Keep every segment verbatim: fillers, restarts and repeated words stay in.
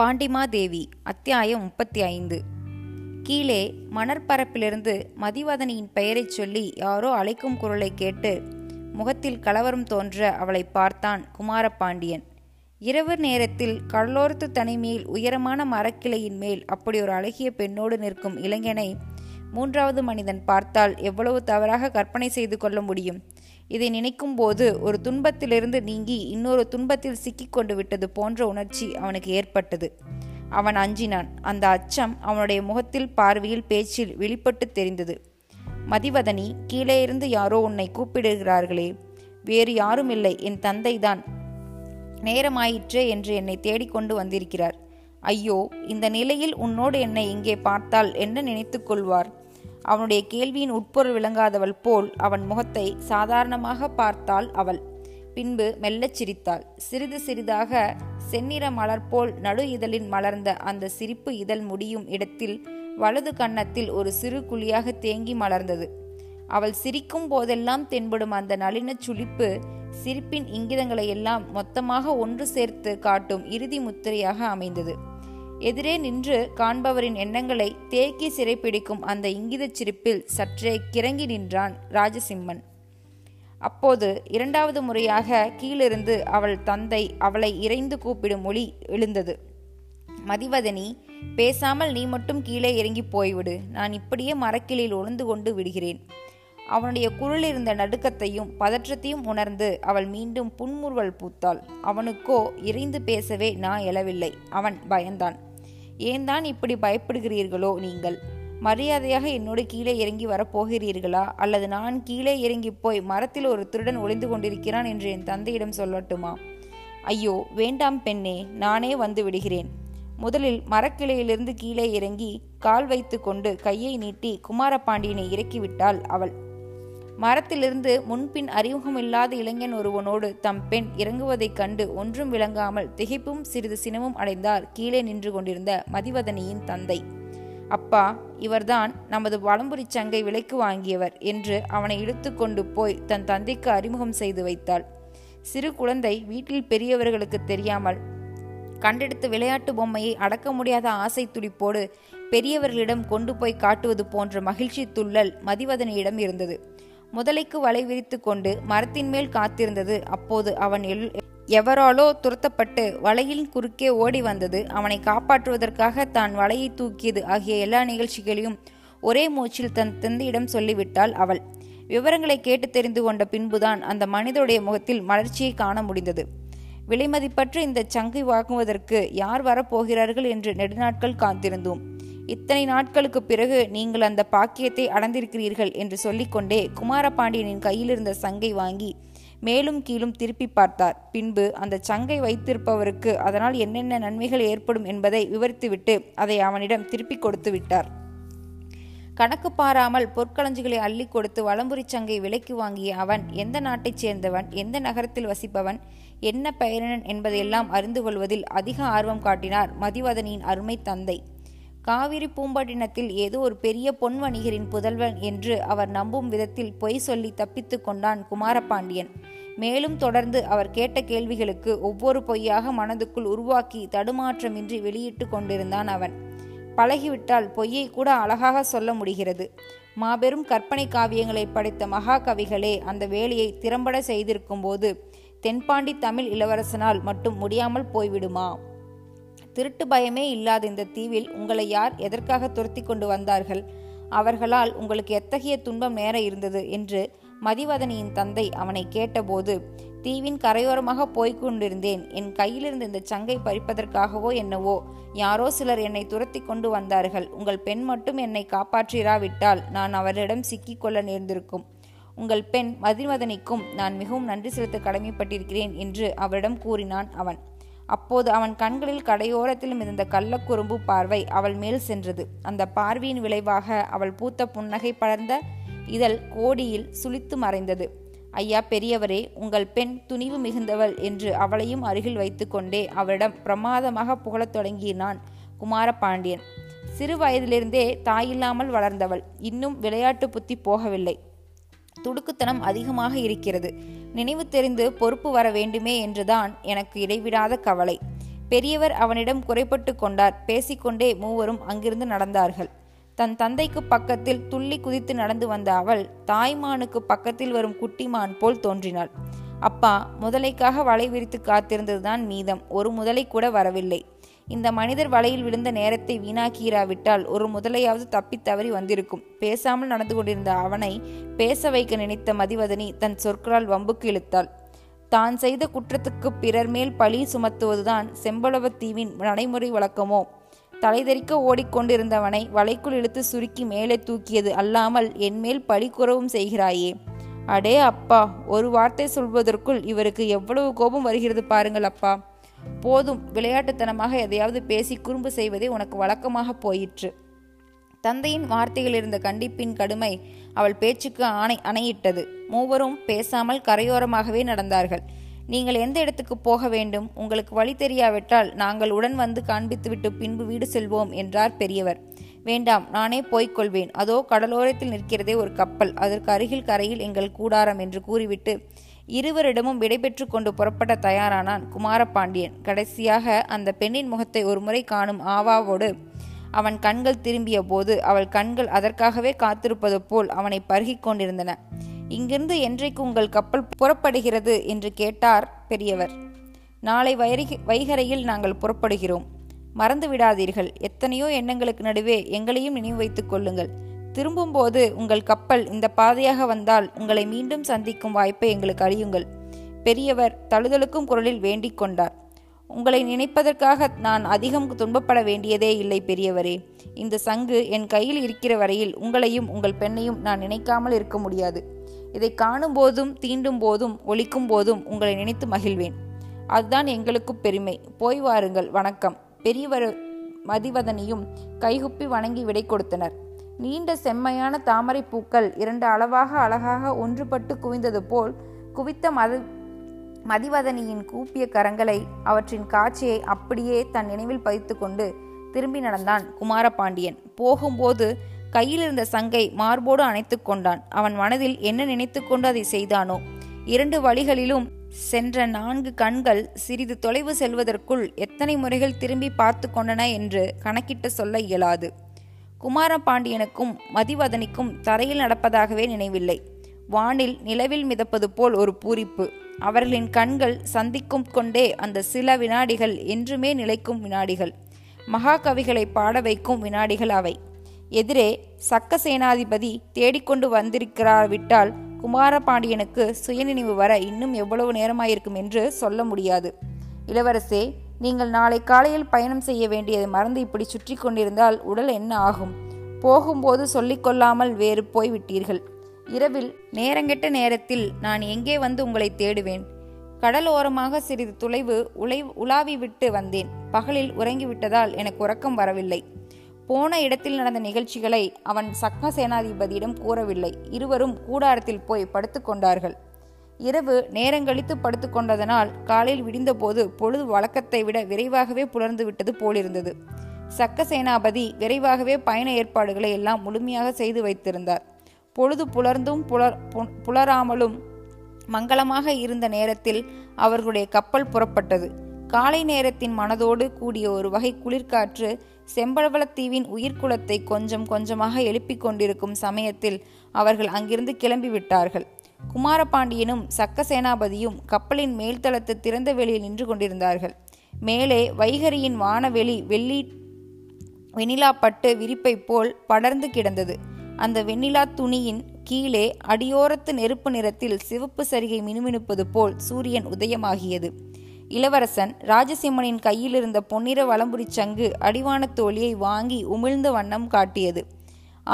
பாண்டிமாதேவி அத்தியாயம் முப்பத்தி ஐந்து. கீழே மணற்பரப்பிலிருந்து மதிவதனியின் பெயரைச் சொல்லி யாரோ அழைக்கும் குரலை கேட்டு முகத்தில் கலவரம் தோன்ற அவளை பார்த்தான் குமாரபாண்டியன். இரவு நேரத்தில் கடலோரத்து தனிமையில் உயரமான மரக்கிளையின் மேல் அப்படி ஒரு அழகிய பெண்ணோடு நிற்கும் இளைஞனை மூன்றாவது மனிதன் பார்த்தால் எவ்வளவு தவறாக கற்பனை செய்து கொள்ள முடியும். இதை நினைக்கும் போது ஒரு துன்பத்திலிருந்து நீங்கி இன்னொரு துன்பத்தில் சிக்கிக்கொண்டு விட்டது போன்ற உணர்ச்சி அவனுக்கு ஏற்பட்டது. அவன் அஞ்சினான். அந்த அச்சம் அவனுடைய முகத்தில், பார்வையில், பேச்சில் வெளிப்பட்டு தெரிந்தது. மதிவதனி, கீழே இருந்து யாரோ உன்னை கூப்பிடுகிறார்களே. வேறு யாரும் இல்லை, என் தந்தைதான். நேரமாயிற்றே என்று என்னை தேடிக்கொண்டு வந்திருக்கிறார். ஐயோ, இந்த நிலையில் உன்னோடு என்னை இங்கே பார்த்தால் என்ன நினைத்து கொள்வார்? அவனுடைய கேள்வியின் உட்பொருள் விளங்காதவள் போல் அவன் முகத்தை சாதாரணமாக பார்த்தாள் அவள். பின்பு மெல்லச் சிரித்தாள். சிறிது சிறிதாக செந்நிற மலர் போல் நடு இதழின் மலர்ந்த அந்த சிரிப்பு இதழ் முடியும் இடத்தில் வலது கன்னத்தில் ஒரு சிறு குழியாக தேங்கி மலர்ந்தது. அவள் சிரிக்கும் போதெல்லாம் தென்படும் அந்த நளின சுழிப்பு சிரிப்பின் இங்கிதங்களை எல்லாம் மொத்தமாக ஒன்று சேர்த்து காட்டும் இறுதி முத்திரையாக அமைந்தது. எதிரே நின்று காண்பவரின் எண்ணங்களை தேக்கி சிறைப்பிடிக்கும் அந்த இங்கிதச் சிரிப்பில் சற்றே கிறங்கி நின்றான் ராஜசிம்மன். அப்போது இரண்டாவது முறையாக கீழிருந்து அவள் தந்தை அவளை இறைந்து கூப்பிடும் ஒலி எழுந்தது. மதிவதனி, பேசாமல் நீ மட்டும் கீழே இறங்கி போய்விடு. நான் இப்படியே மரக்கிளையில் ஒளிந்து கொண்டு விடுகிறேன். அவனுடைய குரலில் இருந்த நடுக்கத்தையும் பதற்றத்தையும் உணர்ந்து அவள் மீண்டும் புன்முறுவல் பூத்தாள். அவனுக்கோ இறைந்து பேசவே நான் எழவில்லை. அவன் பயந்தான். ஏன் தான் இப்படி பயப்படுகிறீர்களோ நீங்கள்? மரியாதையாக என்னோடு கீழே இறங்கி வரப்போகிறீர்களா? அல்லது நான் கீழே இறங்கி போய் மரத்தில் ஒரு திருடன் ஒளிந்து கொண்டிருக்கிறான் என்று என் தந்தையிடம் சொல்லட்டுமா? ஐயோ வேண்டாம் பெண்ணே, நானே வந்து விடுகிறேன். முதலில் மரக்கிளையிலிருந்து கீழே இறங்கி கால் வைத்து கொண்டு கையை நீட்டி குமாரபாண்டியனை இறக்கிவிட்டாள் அவள். மரத்திலிருந்து முன்பின் அறிமுகமில்லாத இளைஞன் ஒருவனோடு தம் பெண் இறங்குவதைக் கண்டு ஒன்றும் விளங்காமல் திகைப்பும் சிறிது சினமும் அடைந்தார் கீழே நின்று கொண்டிருந்த மதிவதனியின் தந்தை. அப்பா, இவர்தான் நமது வலம்புரிச் சங்கை விலைக்கு வாங்கியவர் என்று அவனை இழுத்து கொண்டு போய் தன் தந்தைக்கு அறிமுகம் செய்து வைத்தாள். சிறு குழந்தை வீட்டில் பெரியவர்களுக்கு தெரியாமல் கண்டெடுத்த விளையாட்டு பொம்மையை அடக்க முடியாத ஆசை துடிப்போடு பெரியவர்களிடம் கொண்டு போய் காட்டுவது போன்ற மகிழ்ச்சி துள்ளல் மதிவதனியிடம் இருந்தது. முதலைக்கு வலை விரித்து கொண்டு மரத்தின் மேல் காத்திருந்தது. அப்போது அவன் எவராலோ துரத்தப்பட்டு வலையின் குறுக்கே ஓடி வந்தது. அவனை காப்பாற்றுவதற்காக தான் வலையை தூக்கியது ஆகிய எல்லா நிகழ்ச்சிகளையும் ஒரே மூச்சில் தன் தந்தையிடம் சொல்லிவிட்டாள் அவள். விவரங்களை கேட்டு தெரிந்து கொண்ட பின்புதான் அந்த மனிதனுடைய முகத்தில் மலர்ச்சியை காண முடிந்தது. விலைமதிப்பற்ற இந்த சங்கை வாங்குவதற்கு யார் வரப்போகிறார்கள் என்று நெடுநாட்கள் காத்திருந்தோம். இத்தனை நாட்களுக்கு பிறகு நீங்கள் அந்த பாக்கியத்தை அடைந்திருக்கிறீர்கள் என்று சொல்லிக்கொண்டே குமாரபாண்டியனின் கையிலிருந்த சங்கை வாங்கி மேலும் கீழும் திருப்பி பார்த்தார். பின்பு அந்த சங்கை வைத்திருப்பவருக்கு அதனால் என்னென்ன நன்மைகள் ஏற்படும் என்பதை விவரித்துவிட்டு அதை அவனிடம் திருப்பி கொடுத்து விட்டார். கணக்கு பாராமல் பொற்களஞ்சிகளை அள்ளி கொடுத்து வலம்புரி சங்கை விலைக்கு வாங்கிய அவன் எந்த நாட்டைச் சேர்ந்தவன், எந்த நகரத்தில் வசிப்பவன், என்ன பெயரினன் என்பதையெல்லாம் அறிந்து கொள்வதில் அதிக ஆர்வம் காட்டினார் மதிவதனியின் அருமை தந்தை. காவிரி பூம்பாட்டினத்தில் ஏதோ ஒரு பெரிய பொன் வணிகரின் புதல்வன் என்று அவர் நம்பும் விதத்தில் பொய் சொல்லி தப்பித்து கொண்டான் குமாரபாண்டியன். மேலும் தொடர்ந்து அவர் கேட்ட கேள்விகளுக்கு ஒவ்வொரு பொய்யாக மனதுக்குள் உருவாக்கி தடுமாற்றமின்றி வெளியிட்டு கொண்டிருந்தான் அவன். பழகிவிட்டால் பொய்யை கூட அழகாக சொல்ல முடிகிறது. மாபெரும் கற்பனை காவியங்களை படைத்த மகாகவிகளே அந்த வேலையை திறம்பட செய்திருக்கும் போது தென்பாண்டி தமிழ் இளவரசனால் மட்டும் முடியாமல் போய்விடுமா? திருட்டு பயமே இல்லாத இந்த தீவில் உங்களை யார் எதற்காக துரத்தி கொண்டு வந்தார்கள்? அவர்களால் உங்களுக்கு எத்தகைய துன்பம் நேர இருந்தது என்று மதிவதனியின் தந்தை அவனை கேட்டபோது, தீவின் கரையோரமாக போய்கொண்டிருந்தேன். என் கையிலிருந்து இந்த சங்கை பறிப்பதற்காகவோ என்னவோ யாரோ சிலர் என்னை துரத்தி கொண்டு வந்தார்கள். உங்கள் பெண் மட்டும் என்னை காப்பாற்றிராவிட்டால் நான் அவரிடம் சிக்கிக்கொள்ள நேர்ந்திருக்கும். உங்கள் பெண் மதிவதனிக்கும் நான் மிகவும் நன்றி செலுத்த கடமைப்பட்டிருக்கிறேன் என்று அவரிடம் கூறினான் அவன். அப்போது அவன் கண்களில் கடையோரத்தில் மிதந்த கள்ளக்குறும்பு பார்வை அவள் மேல் சென்றது. அந்த பார்வையின் விளைவாக அவள் பூத்த புன்னகை படர்ந்த இதழ் கோடியில் சுளித்து மறைந்தது. ஐயா பெரியவரே, உங்கள் பெண் துணிவு மிகுந்தவள் என்று அவளையும் அருகில் வைத்து கொண்டே அவரிடம் பிரமாதமாக புகழத் தொடங்கினான் குமாரபாண்டியன். சிறு வயதிலிருந்தே தாயில்லாமல் வளர்ந்தவள். இன்னும் விளையாட்டு புத்தி போகவில்லை. துடுக்குத்தனம் அதிகமாக இருக்கிறது. நினைவு தெரிந்து பொறுப்பு வர வேண்டுமே என்றுதான் எனக்கு இடைவிடாத கவலை. பெரியவர் அவனிடம் குறைப்பட்டு கொண்டார். பேசிக்கொண்டே மூவரும் அங்கிருந்து நடந்தார்கள். தன் தந்தைக்கு பக்கத்தில் துள்ளி குதித்து நடந்து வந்த அவள் தாய்மானுக்கு பக்கத்தில் வரும் குட்டிமான் போல் தோன்றினாள். அப்பா, முதலைக்காக வலை விரித்து காத்திருந்ததுதான் மீதம். ஒரு முதலை கூட வரவில்லை. இந்த மனிதர் வலையில் விழுந்த நேரத்தை வீணாக்கீராவிட்டால் ஒரு முதலையாவது தப்பி தவறி வந்திருக்கும். பேசாமல் நடந்து கொண்டிருந்த அவனை பேச வைக்க நினைத்த மதிவதனி தன் சொற்களால் வம்புக்கு இழுத்தாள். தான் செய்த குற்றத்துக்கு பிறர் மேல் பழி சுமத்துவதுதான் செம்பளவத்தீவின் நடைமுறை வழக்கமோ? தலைதறிக்க ஓடிக்கொண்டிருந்தவனை வலைக்குள் இழுத்து சுருக்கி மேலே தூக்கியது அல்லாமல் என்மேல் பழிக்குறவும் செய்கிறாயே. அடே அப்பா, ஒரு வார்த்தை சொல்வதற்குள் இவருக்கு எவ்வளவு கோபம் வருகிறது பாருங்கள் அப்பா. போதும், விளையாட்டுத்தனமாக எதையாவது பேசி குறும்பு செய்வதே உனக்கு வழக்கமாக போயிற்று. தந்தையின் வார்த்தையில் இருந்த கண்டிப்பின் கடுமை அவள் பேச்சுக்கு ஆணை அணையிட்டது. மூவரும் பேசாமல் கரையோரமாகவே நடந்தார்கள். நீங்கள் எந்த இடத்துக்கு போக வேண்டும்? உங்களுக்கு வழி தெரியாவிட்டால் நாங்கள் உடன் வந்து காண்பித்துவிட்டு பின்பு வீடு செல்வோம் என்றார் பெரியவர். வேண்டாம், நானே போய்க்கொள்வேன். அதோ கடலோரத்தில் நிற்கிறதே ஒரு கப்பல், அதற்கு அருகில் கரையில் எங்கள் கூடாரம் என்று கூறிவிட்டு இருவரிடமும் விடைபெற்று கொண்டு புறப்பட தயாரானான் குமாரபாண்டியன். கடைசியாக அந்த பெண்ணின் முகத்தை ஒருமுறை காணும் ஆவாவோடு அவன் கண்கள் திரும்பிய போது அவள் கண்கள் அதற்காகவே காத்திருப்பது போல் அவனை பருகி கொண்டிருந்தன. இங்கிருந்து என்றைக்கு உங்கள் கப்பல் புறப்படுகிறது என்று கேட்டார் பெரியவர். நாளை வைகரையில் நாங்கள் புறப்படுகிறோம். மறந்து விடாதீர்கள். எத்தனையோ எண்ணங்களுக்கு நடுவே எங்களையும் நினைவு வைத்துக் கொள்ளுங்கள். திரும்பும்போது உங்கள் கப்பல் இந்த பாதையாக வந்தால் உங்களை மீண்டும் சந்திக்கும் வாய்ப்பை எங்களுக்கு அளியுங்கள். பெரியவர் தழுதழுக்கும் குரலில் வேண்டிக் கொண்டார். உங்களை நினைப்பதற்காக நான் அதிகம் துன்பப்பட வேண்டியதே இல்லை பெரியவரே. இந்த சங்கு என் கையில் இருக்கிற வரையில் உங்களையும் உங்கள் பெண்ணையும் நான் நினைக்காமல் இருக்க முடியாது. இதை காணும் போதும் தீண்டும் போதும் ஒலிக்கும் போதும் உங்களை நினைத்து மகிழ்வேன். அதுதான் எங்களுக்கு பெருமை. போய் வாருங்கள். வணக்கம். பெரியவர் மதிவதனியும் கைகுப்பி வணங்கி விடை கொடுத்தனர். நீண்ட செம்மையான தாமரை பூக்கள் இரண்டு அளவாக அழகாக ஒன்றுபட்டு குவிந்தது போல் குவித்த மது மதிவதனியின் கூப்பிய கரங்களை அவற்றின் காட்சியை அப்படியே தன் நினைவில் பதித்து கொண்டு திரும்பி நடந்தான் குமாரபாண்டியன். போகும்போது கையில் இருந்த சங்கை மார்போடு அணைத்து கொண்டான். அவன் மனதில் என்ன நினைத்து கொண்டு அதை செய்தானோ? இரண்டு வழிகளிலும் சென்ற நான்கு கண்கள் சிறிது தொலைவு செல்வதற்குள் எத்தனை முறைகள் திரும்பி பார்த்து கொண்டன என்று கணக்கிட்டு சொல்ல இயலாது. குமாரபாண்டியனுக்கும் மதிவதனிக்கும் தரையில் நடப்பதாகவே நினைவில்லை. வானில் நிலவில் மிதப்பது போல் ஒரு பூரிப்பு. அவர்களின் கண்கள் சந்திக்கும் கொண்டே அந்த சில வினாடிகள் என்றுமே நிலைக்கும் வினாடிகள், மகாகவிகளை பாட வைக்கும் வினாடிகள் அவை. எதிரே சக்க சேனாதிபதி தேடிக்கொண்டு வந்திருக்கிறாவிட்டால் குமாரபாண்டியனுக்கு சுயநினைவு வர இன்னும் எவ்வளவு நேரமாயிருக்கும் என்று சொல்ல முடியாது. இளவரசே, நீங்கள் நாளை காலையில் பயணம் செய்ய வேண்டியதை மறந்து இப்படி சுற்றி கொண்டிருந்தால் உடல் என்ன ஆகும்? போகும்போது சொல்லிக்கொள்ளாமல் வேறு போய்விட்டீர்கள். இரவில் நேரங்கெட்ட நேரத்தில் நான் எங்கே வந்து உங்களை தேடுவேன்? கடல் ஓரமாக சிறிது துளைவு உலை உலாவி விட்டு வந்தேன். பகலில் உறங்கிவிட்டதால் எனக்கு உறக்கம் வரவில்லை. போன இடத்தில் நடந்த நிகழ்ச்சிகளை அவன் சக்க சேனாதிபதியிடம் கூறவில்லை. இருவரும் கூடாரத்தில் போய் படுத்து கொண்டார்கள். இரவு நேரங்கழித்து படுத்து கொண்டதனால் காலையில் விடிந்தபோது பொழுது வழக்கத்தை விட விரைவாகவே புலர்ந்து விட்டது போலிருந்தது. சக்க சேனாபதி விரைவாகவே பயண ஏற்பாடுகளை எல்லாம் முழுமையாக செய்து வைத்திருந்தார். பொழுது புலர்ந்தும் புலர் புலராமலும் மங்களமாக இருந்த நேரத்தில் அவர்களுடைய கப்பல் புறப்பட்டது. காலை நேரத்தின் மனதோடு கூடிய ஒரு வகை குளிர்காற்று செம்பளவளத்தீவின் உயிர்குலத்தை கொஞ்சம் கொஞ்சமாக எழுப்பிக் கொண்டிருக்கும் சமயத்தில் அவர்கள் அங்கிருந்து கிளம்பிவிட்டார்கள். குமாரபாண்டியனும் சக்க சேனாபதியும் கப்பலின் மேல்தளத்து திறந்த வெளியில் நின்று கொண்டிருந்தார்கள். மேலே வைகரியின் வானவெளி வெள்ளி வெண்ணிலாப்பட்டு விரிப்பை போல் படர்ந்து கிடந்தது. அந்த வெண்ணிலா துணியின் கீழே அடியோரத்து நெருப்பு நிறத்தில் சிவப்பு சரிகை மினுமினுப்பது போல் சூரியன் உதயமாகியது. இளவரசன் ராஜசிம்மனின் கையில் இருந்த பொன்னிற வலம்புரி சங்கு அடிவான தோழியை வாங்கி உமிழ்ந்த வண்ணம் காட்டியது.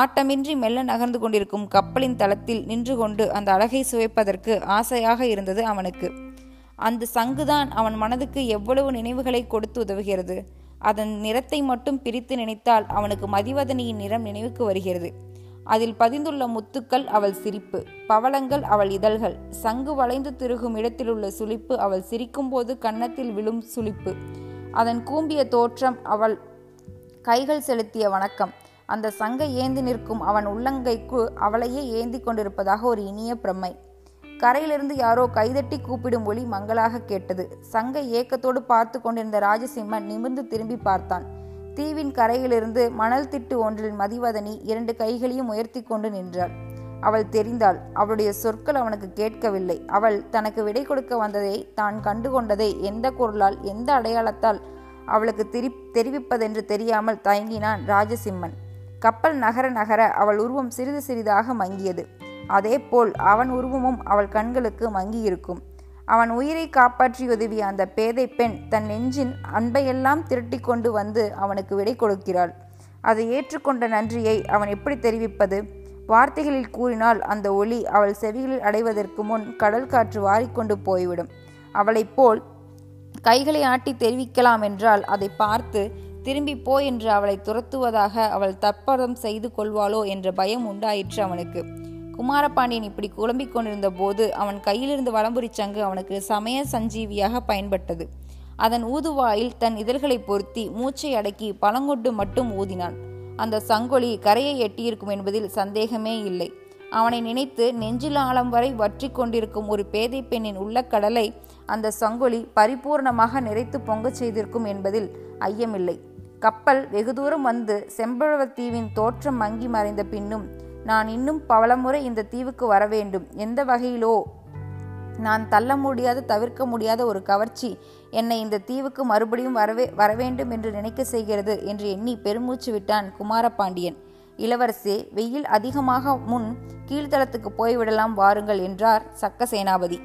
ஆட்டமின்றி மெல்ல நகர்ந்து கொண்டிருக்கும் கப்பலின் தளத்தில் நின்று கொண்டு அந்த அழகை சுவைப்பதற்கு ஆசையாக இருந்தது அவனுக்கு. அந்த சங்குதான் அவன் மனதுக்கு எவ்வளவு நினைவுகளை கொடுத்து உதவுகிறது. அதன் நிறத்தை மட்டும் பிரித்து நினைத்தால் அவனுக்கு மதிவதனியின் நிறம் நினைவுக்கு வருகிறது. அதில் பதிந்துள்ள முத்துக்கள் அவள் சிரிப்பு, பவளங்கள் அவள் இதழ்கள், சங்கு வளைந்து திருகும் இடத்தில் உள்ள சுளிப்பு, அவள் சிரிக்கும் போது கன்னத்தில் விழும் சுளிப்பு, அதன் கூம்பிய தோற்றம், அவள் கைகள் செலுத்திய வணக்கம், அந்த சங்கை ஏந்தி நிற்கும் அவன் உள்ளங்கைக்கு அவளையே ஏந்தி கொண்டிருப்பதாக ஒரு இனிய பிரமை. கரையிலிருந்து யாரோ கைதட்டி கூப்பிடும் ஒலி மங்களாக கேட்டது. சங்க ஏக்கத்தோடு பார்த்து கொண்டிருந்த ராஜசிம்மன் நிமிர்ந்து திரும்பி பார்த்தான். தீவின் கரையிலிருந்து மணல் திட்டு ஒன்றில் மதிவதனி இரண்டு கைகளையும் உயர்த்தி கொண்டு நின்றாள். அவள் தெரிந்தாள். அவளுடைய சொற்கள் அவனுக்கு கேட்கவில்லை. அவள் தனக்கு விடை கொடுக்க வந்ததை, தான் கண்டுகொண்டதை எந்த குரலால், எந்த அடையாளத்தால் அவளுக்கு திரி தெரிவிப்பதென்று தெரியாமல் தயங்கினான் ராஜசிம்மன். கப்பல் நகர நகர அவள் உருவம் சிறிது சிறிதாக மங்கியது. அதேபோல் அவன் உருவமும் அவள் கண்களுக்கு மங்கியிருக்கும். அவன் உயிரை காப்பாற்றி உதவிய அந்த பேதை பெண் தன் நெஞ்சின் அன்பையெல்லாம் திரட்டி கொண்டு வந்து அவனுக்கு விடை கொடுக்கிறாள். அதை ஏற்றுக்கொண்ட நன்றியை அவன் எப்படி தெரிவிப்பது? வார்த்தைகளில் கூறினால் அந்த ஒலி அவள் செவிகளில் அடைவதற்கு முன் கடல் காற்று வாரிக்கொண்டு போய்விடும். அவளைப் போல் கைகளை ஆட்டி தெரிவிக்கலாம் என்றால் அதை பார்த்து திரும்பி போ என்று அவளை துரத்துவதாக அவள் தற்பரம் செய்து கொள்வாளோ என்ற பயம் உண்டாயிற்று அவனுக்கு. குமாரபாண்டியன் இப்படி குழம்பிக் கொண்டிருந்த போது அவன் கையிலிருந்து வலம்புரி சங்கு அவனுக்கு சமய சஞ்சீவியாக பயன்பட்டது. அதன் ஊதுவாயில் தன் இதழ்களை பொருத்தி மூச்சை அடக்கி பழங்கொண்டு மட்டும் ஊதினான். அந்த சங்கொலி கரையை எட்டியிருக்கும் என்பதில் சந்தேகமே இல்லை. அவனை நினைத்து நெஞ்சில் ஆழம் வரை வற்றி கொண்டிருக்கும் ஒரு பேதை பெண்ணின் உள்ள கடலை அந்த சங்கொலி பரிபூர்ணமாக நிறைத்து பொங்கச் செய்திருக்கும் என்பதில் ஐயமில்லை. கப்பல் வெகு தூரம் வந்து செம்பழுவத்தீவின் தோற்றம் மங்கி மறைந்த பின்னும், நான் இன்னும் பலமுறை இந்த தீவுக்கு வர வேண்டும். எந்த வகையிலோ நான் தள்ள முடியாத, தவிர்க்க முடியாத ஒரு கவர்ச்சி என்னை இந்த தீவுக்கு மறுபடியும் வரவே வரவேண்டும் என்று நினைக்க செய்கிறது என்று எண்ணி பெருமூச்சு விட்டான் குமாரபாண்டியன். இளவரசே, வெயில் அதிகமாக முன் கீழ்த்தளத்துக்கு போய்விடலாம் வாருங்கள் என்றார் சக்க சேனாபதி.